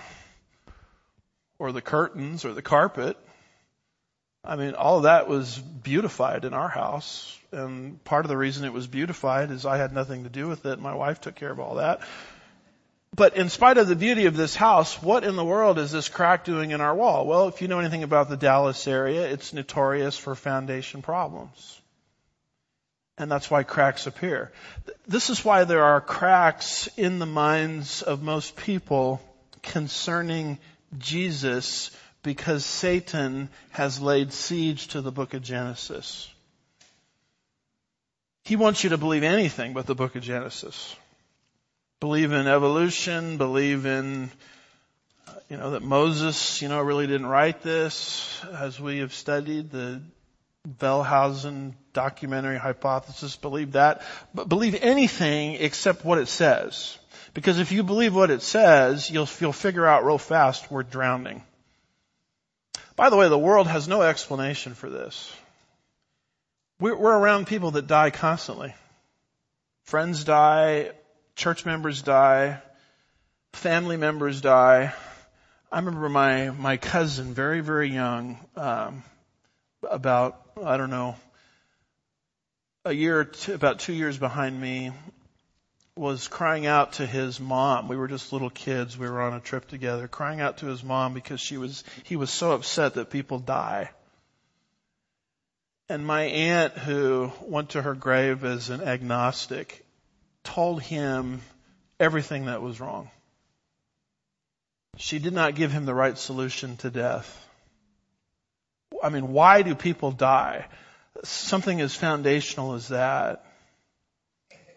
or the curtains or the carpet. I mean, all of that was beautified in our house. And part of the reason it was beautified is I had nothing to do with it. My wife took care of all that. But in spite of the beauty of this house, what in the world is this crack doing in our wall? Well, if you know anything about the Dallas area, it's notorious for foundation problems. And that's why cracks appear. This is why there are cracks in the minds of most people concerning Jesus, because Satan has laid siege to the book of Genesis. He wants you to believe anything but the book of Genesis. Believe in evolution, believe in, that Moses, really didn't write this. As we have studied the Wellhausen documentary hypothesis, believe that. But believe anything except what it says. Because if you believe what it says, you'll figure out real fast we're drowning. By the way, the world has no explanation for this. We're around people that die constantly. Friends die. Church members die, family members die. I remember my cousin, very, very young, about 2 years behind me, was crying out to his mom. We were just little kids. We were on a trip together, crying out to his mom because he was so upset that people die. And my aunt, who went to her grave as an agnostic, told him everything that was wrong. She did not give him the right solution to death. I mean, why do people die? Something as foundational as that.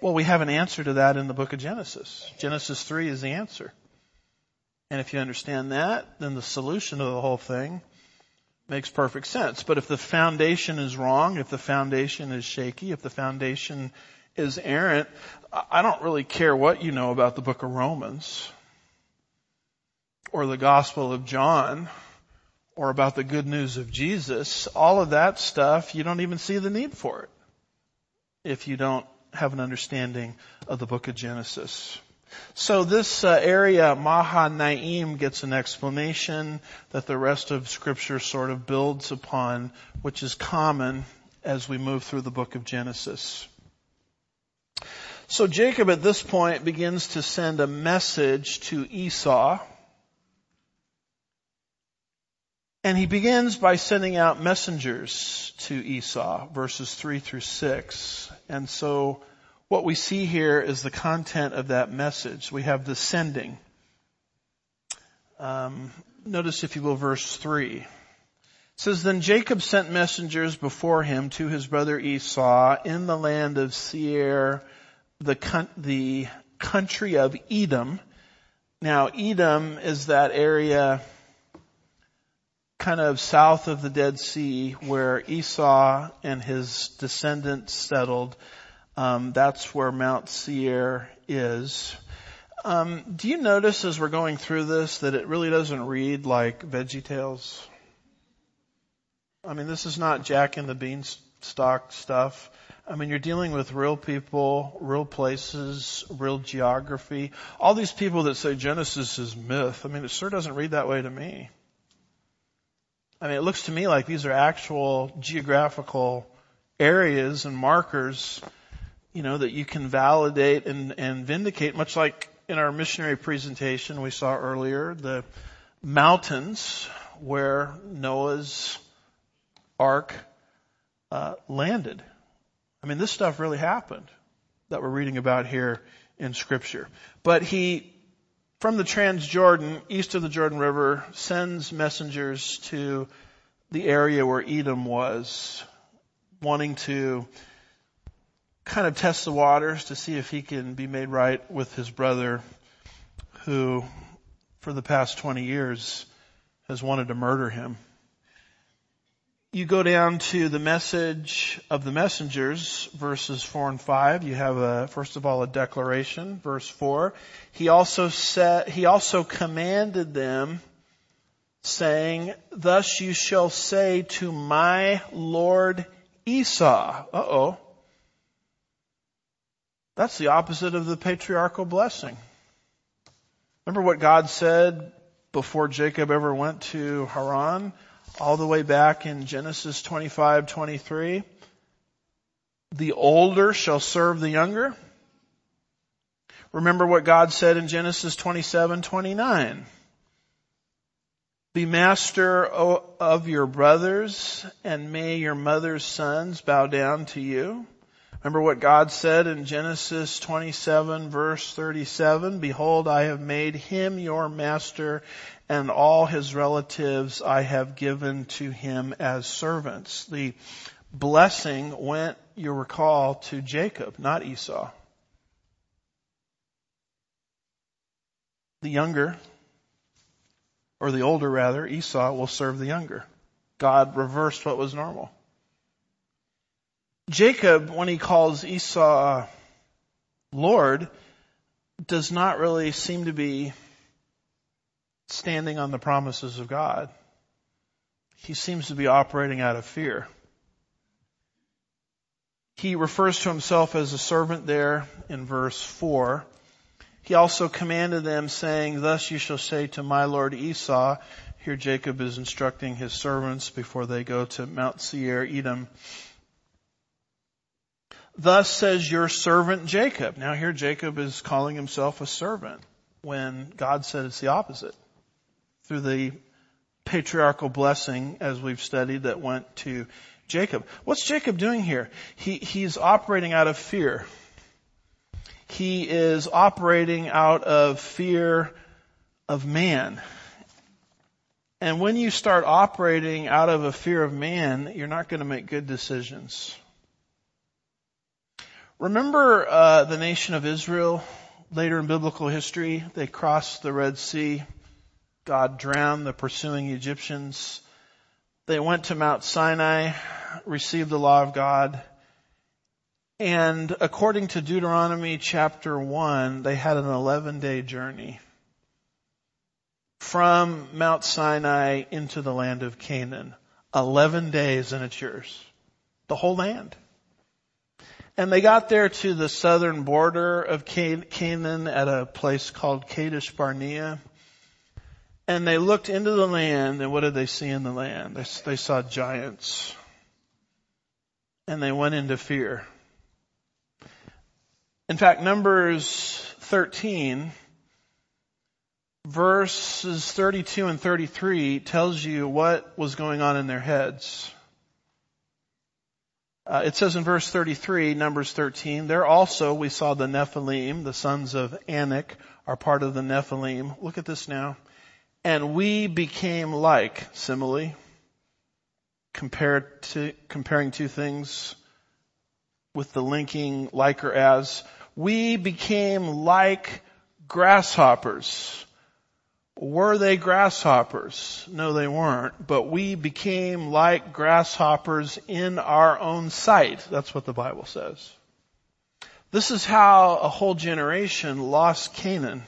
Well, we have an answer to that in the book of Genesis. Genesis 3 is the answer. And if you understand that, then the solution to the whole thing makes perfect sense. But if the foundation is wrong, if the foundation is shaky, if the foundation is errant, I don't really care what you know about the book of Romans or the Gospel of John or about the good news of Jesus. All of that stuff, you don't even see the need for it if you don't have an understanding of the book of Genesis. So this area, Mahanaim, gets an explanation that the rest of Scripture sort of builds upon, which is common as we move through the book of Genesis. So Jacob at this point begins to send a message to Esau. And he begins by sending out messengers to Esau, verses 3 through 6. And so what we see here is the content of that message. We have the sending. Notice, if you will, verse 3. It says, "Then Jacob sent messengers before him to his brother Esau in the land of Seir, the country of Edom." Now, Edom is that area kind of south of the Dead Sea where Esau and his descendants settled. That's where Mount Seir is. Do you notice as we're going through this that it really doesn't read like Veggie Tales? I mean, this is not Jack and the Beanstalk stuff. I mean, you're dealing with real people, real places, real geography. All these people that say Genesis is myth, I mean, it sure doesn't read that way to me. I mean, it looks to me like these are actual geographical areas and markers, that you can validate and vindicate, much like in our missionary presentation we saw earlier, the mountains where Noah's Ark landed. I mean, this stuff really happened that we're reading about here in Scripture. But he, from the Transjordan, east of the Jordan River, sends messengers to the area where Edom was, wanting to kind of test the waters to see if he can be made right with his brother, who for the past 20 years has wanted to murder him. You go down to the message of the messengers, verses 4 and 5. You have, first of all, a declaration, verse 4. He also commanded them, saying, "Thus you shall say to my lord Esau." Uh-oh. That's the opposite of the patriarchal blessing. Remember what God said before Jacob ever went to Haran? All the way back in Genesis 25:23, "The older shall serve the younger." Remember what God said in Genesis 27:29. Be master of your brothers, and may your mother's sons bow down to you. Remember what God said in Genesis 27 verse 37. Behold, I have made him your master, and all his relatives I have given to him as servants. The blessing went, you recall, to Jacob, not Esau. The younger, or the older rather, Esau will serve the younger. God reversed what was normal. Jacob, when he calls Esau Lord, does not really seem to be standing on the promises of God. He seems to be operating out of fear. He refers to himself as a servant there in verse 4. He also commanded them, saying, Thus you shall say to my lord Esau. Here Jacob is instructing his servants before they go to Mount Seir, Edom. Thus says your servant Jacob. Now here Jacob is calling himself a servant when God said it's the opposite. Through the patriarchal blessing, as we've studied, that went to Jacob. What's Jacob doing here? He's operating out of fear. He is operating out of fear of man. And when you start operating out of a fear of man, you're not going to make good decisions. Remember the nation of Israel later in biblical history? They crossed the Red Sea. God drowned the pursuing Egyptians. They went to Mount Sinai, received the law of God, and according to Deuteronomy chapter 1, they had an 11-day journey from Mount Sinai into the land of Canaan. 11 days and it's yours. The whole land. And they got there to the southern border of Canaan at a place called Kadesh Barnea. And they looked into the land, and what did they see in the land? They saw giants. And they went into fear. In fact, Numbers 13, verses 32 and 33 tells you what was going on in their heads. It says in verse 33, Numbers 13, there also we saw the Nephilim, the sons of Anak are part of the Nephilim. Look at this now. And we became like, simile, comparing two things with the linking like or as. We became like grasshoppers. Were they grasshoppers? No, they weren't. But we became like grasshoppers in our own sight. That's what the Bible says. This is how a whole generation lost Canaan.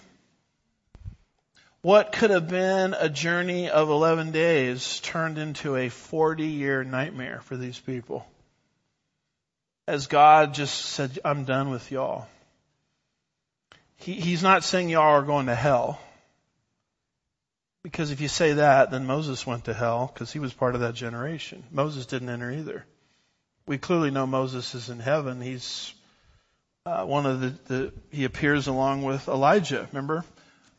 What could have been a journey of 11 days turned into a 40-year nightmare for these people. As God just said, I'm done with y'all. He's not saying y'all are going to hell. Because if you say that, then Moses went to hell because he was part of that generation. Moses didn't enter either. We clearly know Moses is in heaven. He's one of he appears along with Elijah, remember?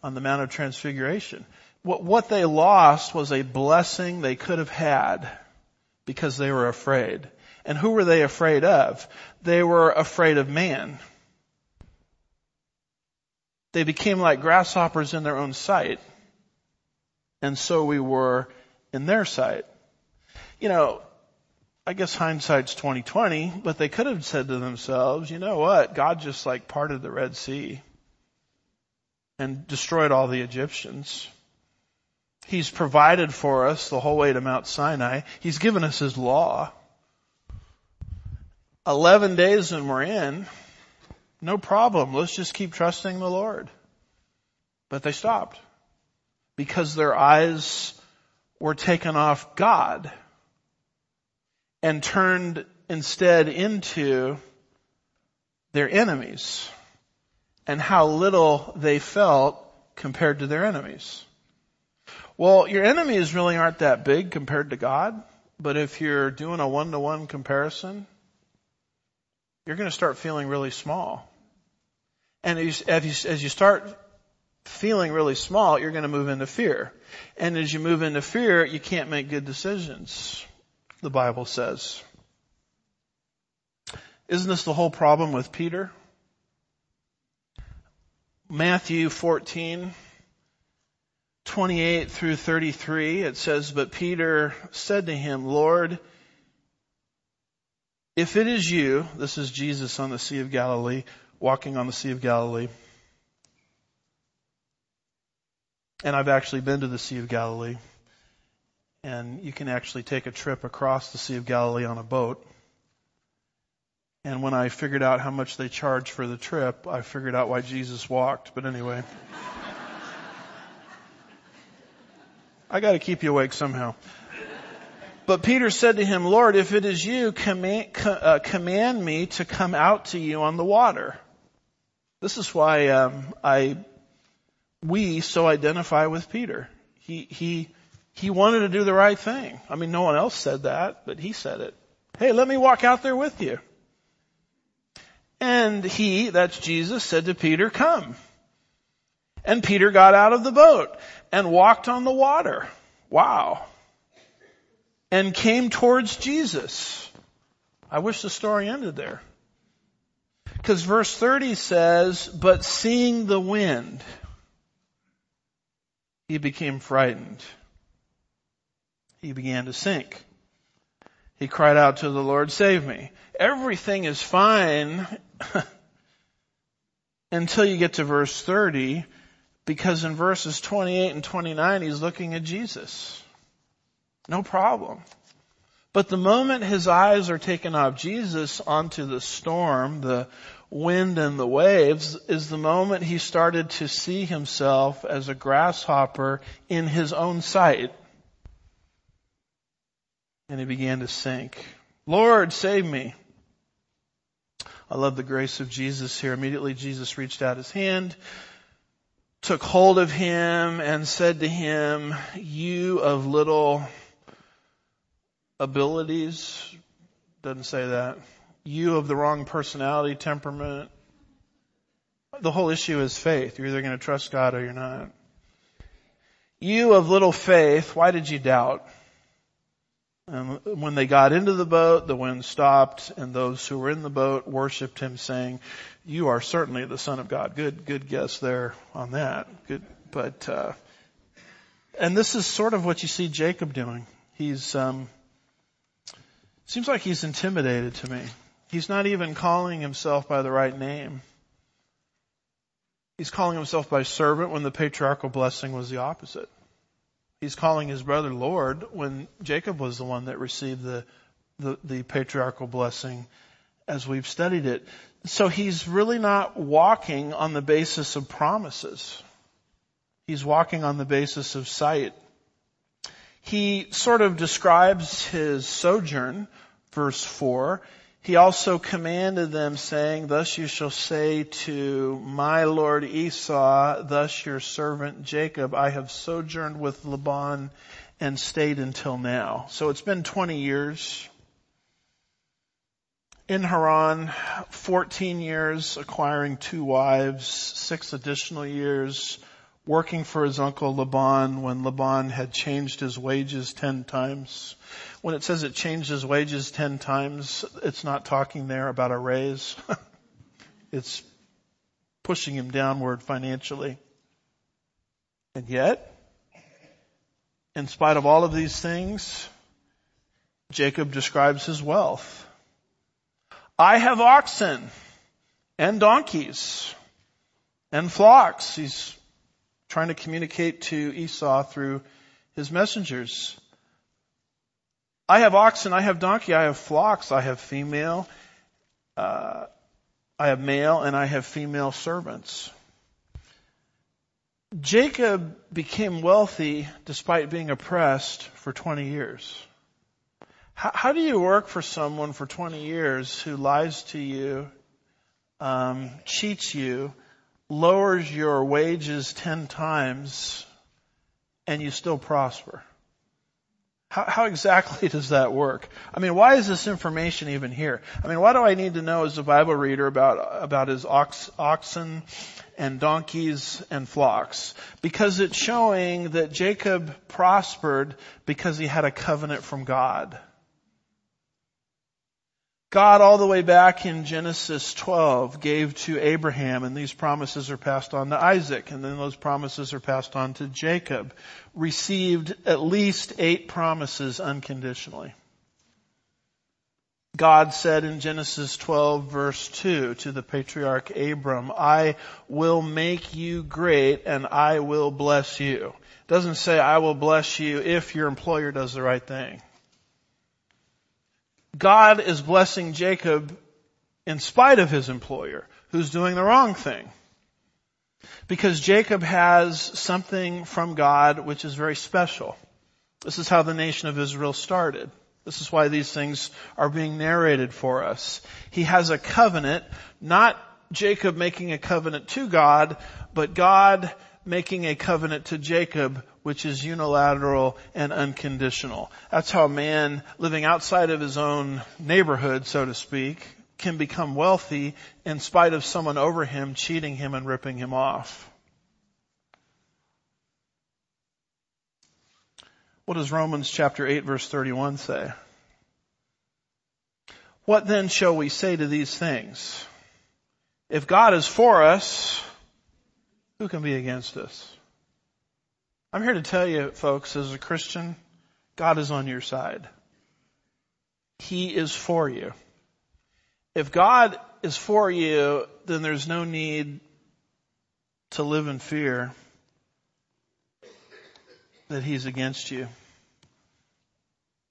On the Mount of Transfiguration. What they lost was a blessing they could have had because they were afraid. And who were they afraid of? They were afraid of man. They became like grasshoppers in their own sight. And so we were in their sight. You know, I guess hindsight's 20/20, but they could have said to themselves, you know what? God just like parted the Red Sea and destroyed all the Egyptians. He's provided for us the whole way to Mount Sinai. He's given us his law. 11 days and we're in. No problem. Let's just keep trusting the Lord. But they stopped because their eyes were taken off God and turned instead into their enemies. And how little they felt compared to their enemies. Well, your enemies really aren't that big compared to God, but if you're doing a one-to-one comparison, you're going to start feeling really small. And as you start feeling really small, you're going to move into fear. And as you move into fear, you can't make good decisions, the Bible says. Isn't this the whole problem with Peter? Matthew 14:28-33, it says, "But Peter said to him, 'Lord, if it is you,'" this is Jesus on the Sea of Galilee, walking on the Sea of Galilee. And I've actually been to the Sea of Galilee. And you can actually take a trip across the Sea of Galilee on a boat. And when I figured out how much they charge for the trip, I figured out why Jesus walked. But anyway. I got to keep you awake somehow. "But Peter said to him, 'Lord, if it is you, command me to come out to you on the water.'" This is why we so identify with Peter. He wanted to do the right thing. I mean, no one else said that, but he said it. "Hey, let me walk out there with you." And he, that's Jesus, said to Peter, "Come." And Peter got out of the boat and walked on the water. Wow. And came towards Jesus. I wish the story ended there. Because verse 30 says, "But seeing the wind, he became frightened. He began to sink. He cried out to the Lord, 'Save me.'" Everything is fine until you get to verse 30. Because in verses 28 and 29, he's looking at Jesus. No problem. But the moment his eyes are taken off Jesus onto the storm, the wind and the waves, is the moment he started to see himself as a grasshopper in his own sight. And he began to sink. "Lord, save me." I love the grace of Jesus here. Immediately Jesus reached out his hand, took hold of him, and said to him, "You of little abilities," doesn't say that, "you of the wrong personality, temperament." The whole issue is faith. You're either going to trust God or you're not. "You of little faith, why did you doubt?" And when they got into the boat, the wind stopped, and those who were in the boat worshipped him, saying, "You are certainly the Son of God." Good guess there on that. Good, but and this is sort of what you see Jacob doing. He's seems like he's intimidated to me. He's not even calling himself by the right name. He's calling himself by servant when the patriarchal blessing was the opposite. He's calling his brother Lord when Jacob was the one that received the patriarchal blessing as we've studied it. So he's really not walking on the basis of promises. He's walking on the basis of sight. He sort of describes his sojourn, verse 4. "He also commanded them, saying, 'Thus you shall say to my lord Esau, thus your servant Jacob, I have sojourned with Laban and stayed until now.'" So it's been 20 years. In Haran, 14 years, acquiring 2 wives, 6 additional years, working for his uncle Laban when Laban had changed his wages 10 times. When it says it changed his wages 10 times, it's not talking there about a raise. It's pushing him downward financially. And yet, in spite of all of these things, Jacob describes his wealth. "I have oxen and donkeys and flocks." He's trying to communicate to Esau through his messengers. "I have oxen, I have donkey, I have flocks, I have female, I have male, and I have female servants." Jacob became wealthy despite being oppressed for 20 years. How do you work for someone for 20 years who lies to you, cheats you, lowers your wages 10 times, and you still prosper? How exactly does that work? I mean, why is this information even here? I mean, why do I need to know as a Bible reader about his oxen and donkeys and flocks? Because it's showing that Jacob prospered because he had a covenant from God. God, all the way back in Genesis 12, gave to Abraham, and these promises are passed on to Isaac, and then those promises are passed on to Jacob. Received at least 8 promises unconditionally. God said in Genesis 12, verse 2, to the patriarch Abram, I will make you great, and I will bless you. It doesn't say, I will bless you if your employer does the right thing. God is blessing Jacob in spite of his employer, who's doing the wrong thing. Because Jacob has something from God which is very special. This is how the nation of Israel started. This is why these things are being narrated for us. He has a covenant, not Jacob making a covenant to God, but God making a covenant to Jacob, which is unilateral and unconditional. That's how man living outside of his own neighborhood, so to speak, can become wealthy in spite of someone over him cheating him and ripping him off. What does Romans chapter 8 verse 31 say? What then shall we say to these things? If God is for us, who can be against us? I'm here to tell you, folks, as a Christian, God is on your side. He is for you. If God is for you, then there's no need to live in fear that He's against you.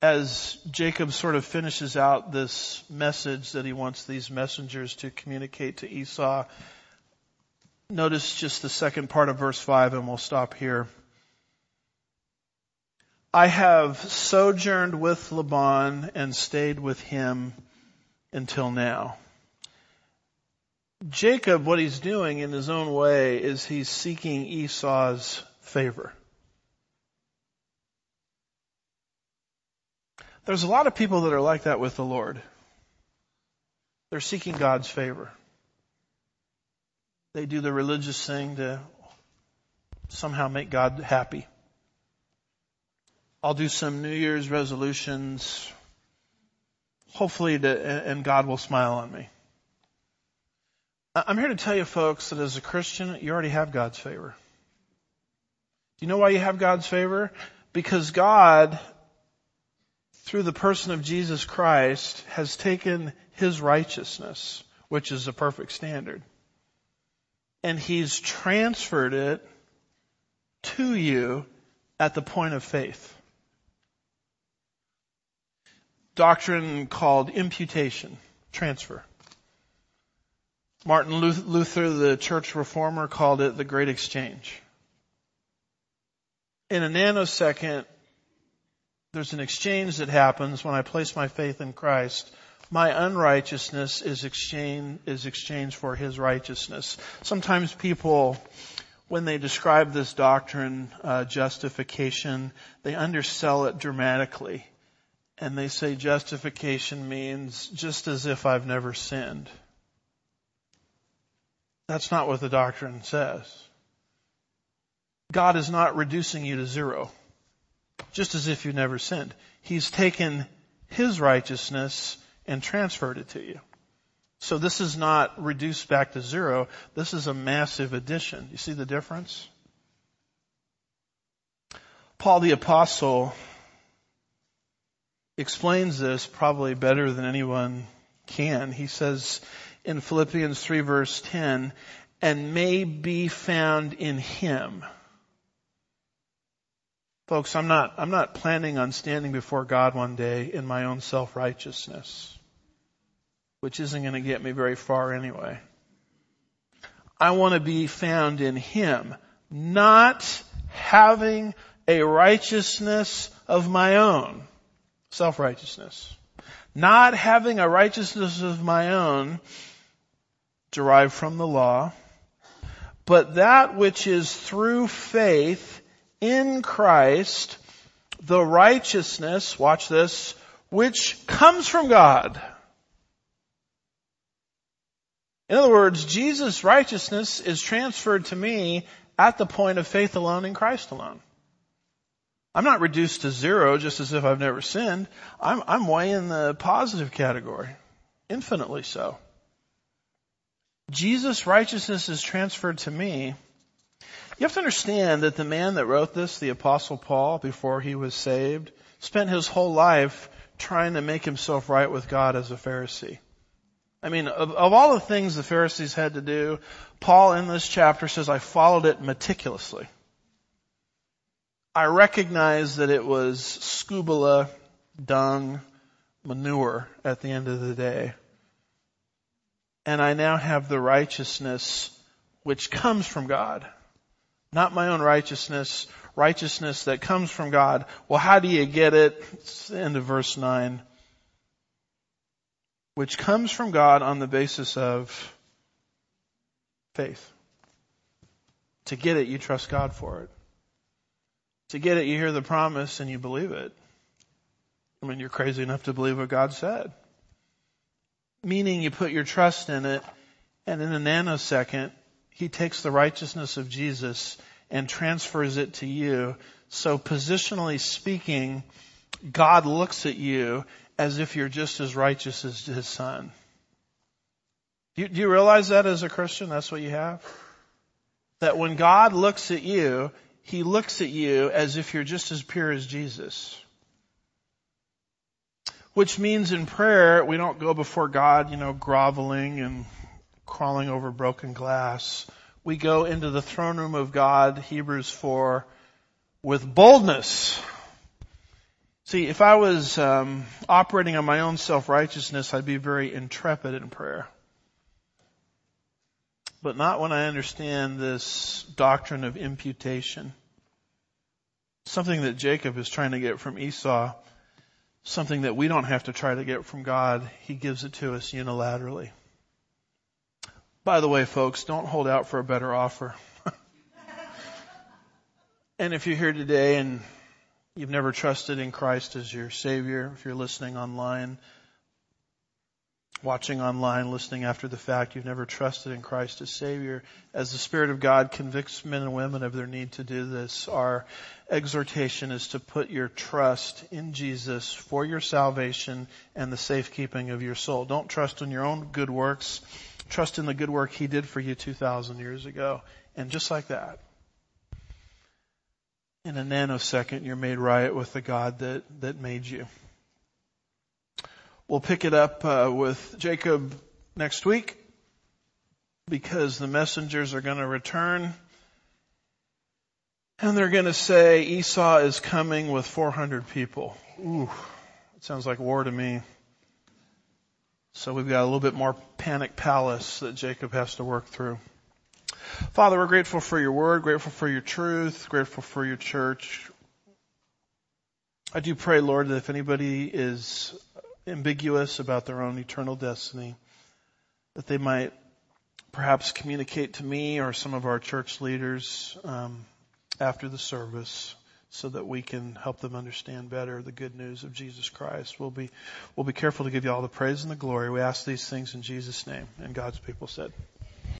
As Jacob sort of finishes out this message that he wants these messengers to communicate to Esau, notice just the second part of verse 5, and we'll stop here. I have sojourned with Laban and stayed with him until now. Jacob, what he's doing in his own way is he's seeking Esau's favor. There's a lot of people that are like that with the Lord. They're seeking God's favor. They do the religious thing to somehow make God happy. I'll do some New Year's resolutions, hopefully, and God will smile on me. I'm here to tell you, folks, that as a Christian, you already have God's favor. Do you know why you have God's favor? Because God, through the person of Jesus Christ, has taken His righteousness, which is the perfect standard. And He's transferred it to you at the point of faith. Doctrine called imputation, transfer. Martin Luther, the church reformer, called it the Great Exchange. In a nanosecond, there's an exchange that happens when I place my faith in Christ. My unrighteousness is exchanged for His righteousness. Sometimes people, when they describe this doctrine, justification, they undersell it dramatically. And they say justification means just as if I've never sinned. That's not what the doctrine says. God is not reducing you to zero, just as if you never sinned. He's taken His righteousness and transferred it to you. So this is not reduced back to zero. This is a massive addition. You see the difference? Paul the Apostle explains this probably better than anyone can. He says in Philippians 3 verse 10, and may be found in Him. Folks, I'm not planning on standing before God one day in my own self-righteousness, which isn't going to get me very far anyway. I want to be found in Him, not having a righteousness of my own, self-righteousness, not having a righteousness of my own derived from the law, but that which is through faith in Christ, the righteousness, watch this, which comes from God. In other words, Jesus' righteousness is transferred to me at the point of faith alone in Christ alone. I'm not reduced to zero just as if I've never sinned. I'm way in the positive category. Infinitely so. Jesus' righteousness is transferred to me. You have to understand that the man that wrote this, the Apostle Paul, before he was saved, spent his whole life trying to make himself right with God as a Pharisee. I mean, of all the things the Pharisees had to do, Paul in this chapter says, I followed it meticulously. I recognize that it was scuba dung manure at the end of the day. And I now have the righteousness which comes from God. Not my own righteousness, righteousness that comes from God. Well, how do you get it? It's the end of verse 9. Which comes from God on the basis of faith. To get it, you trust God for it. To get it, you hear the promise and you believe it. I mean, you're crazy enough to believe what God said. Meaning you put your trust in it, and in a nanosecond, He takes the righteousness of Jesus and transfers it to you. So positionally speaking, God looks at you as if you're just as righteous as His Son. Do you realize that as a Christian? That's what you have? That when God looks at you, He looks at you as if you're just as pure as Jesus. Which means in prayer, we don't go before God, groveling and crawling over broken glass. We go into the throne room of God, Hebrews 4, with boldness. See, if I was operating on my own self-righteousness, I'd be very intrepid in prayer. But not when I understand this doctrine of imputation. Something that Jacob is trying to get from Esau. Something that we don't have to try to get from God. He gives it to us unilaterally. By the way, folks, don't hold out for a better offer. And if you're here today and you've never trusted in Christ as your Savior, if you're listening online, watching online, listening after the fact, you've never trusted in Christ as Savior. As the Spirit of God convicts men and women of their need to do this, our exhortation is to put your trust in Jesus for your salvation and the safekeeping of your soul. Don't trust in your own good works. Trust in the good work He did for you 2,000 years ago. And just like that, in a nanosecond, you're made right with the God that made you. We'll pick it up with Jacob next week because the messengers are going to return and they're going to say Esau is coming with 400 people. Ooh, it sounds like war to me. So we've got a little bit more panic palace that Jacob has to work through. Father, we're grateful for your word, grateful for your truth, grateful for your church. I do pray, Lord, that if anybody is ambiguous about their own eternal destiny, that they might perhaps communicate to me or some of our church leaders after the service so that we can help them understand better the good news of Jesus Christ. We'll be careful to give you all the praise and the glory. We ask these things in Jesus' name, and God's people said.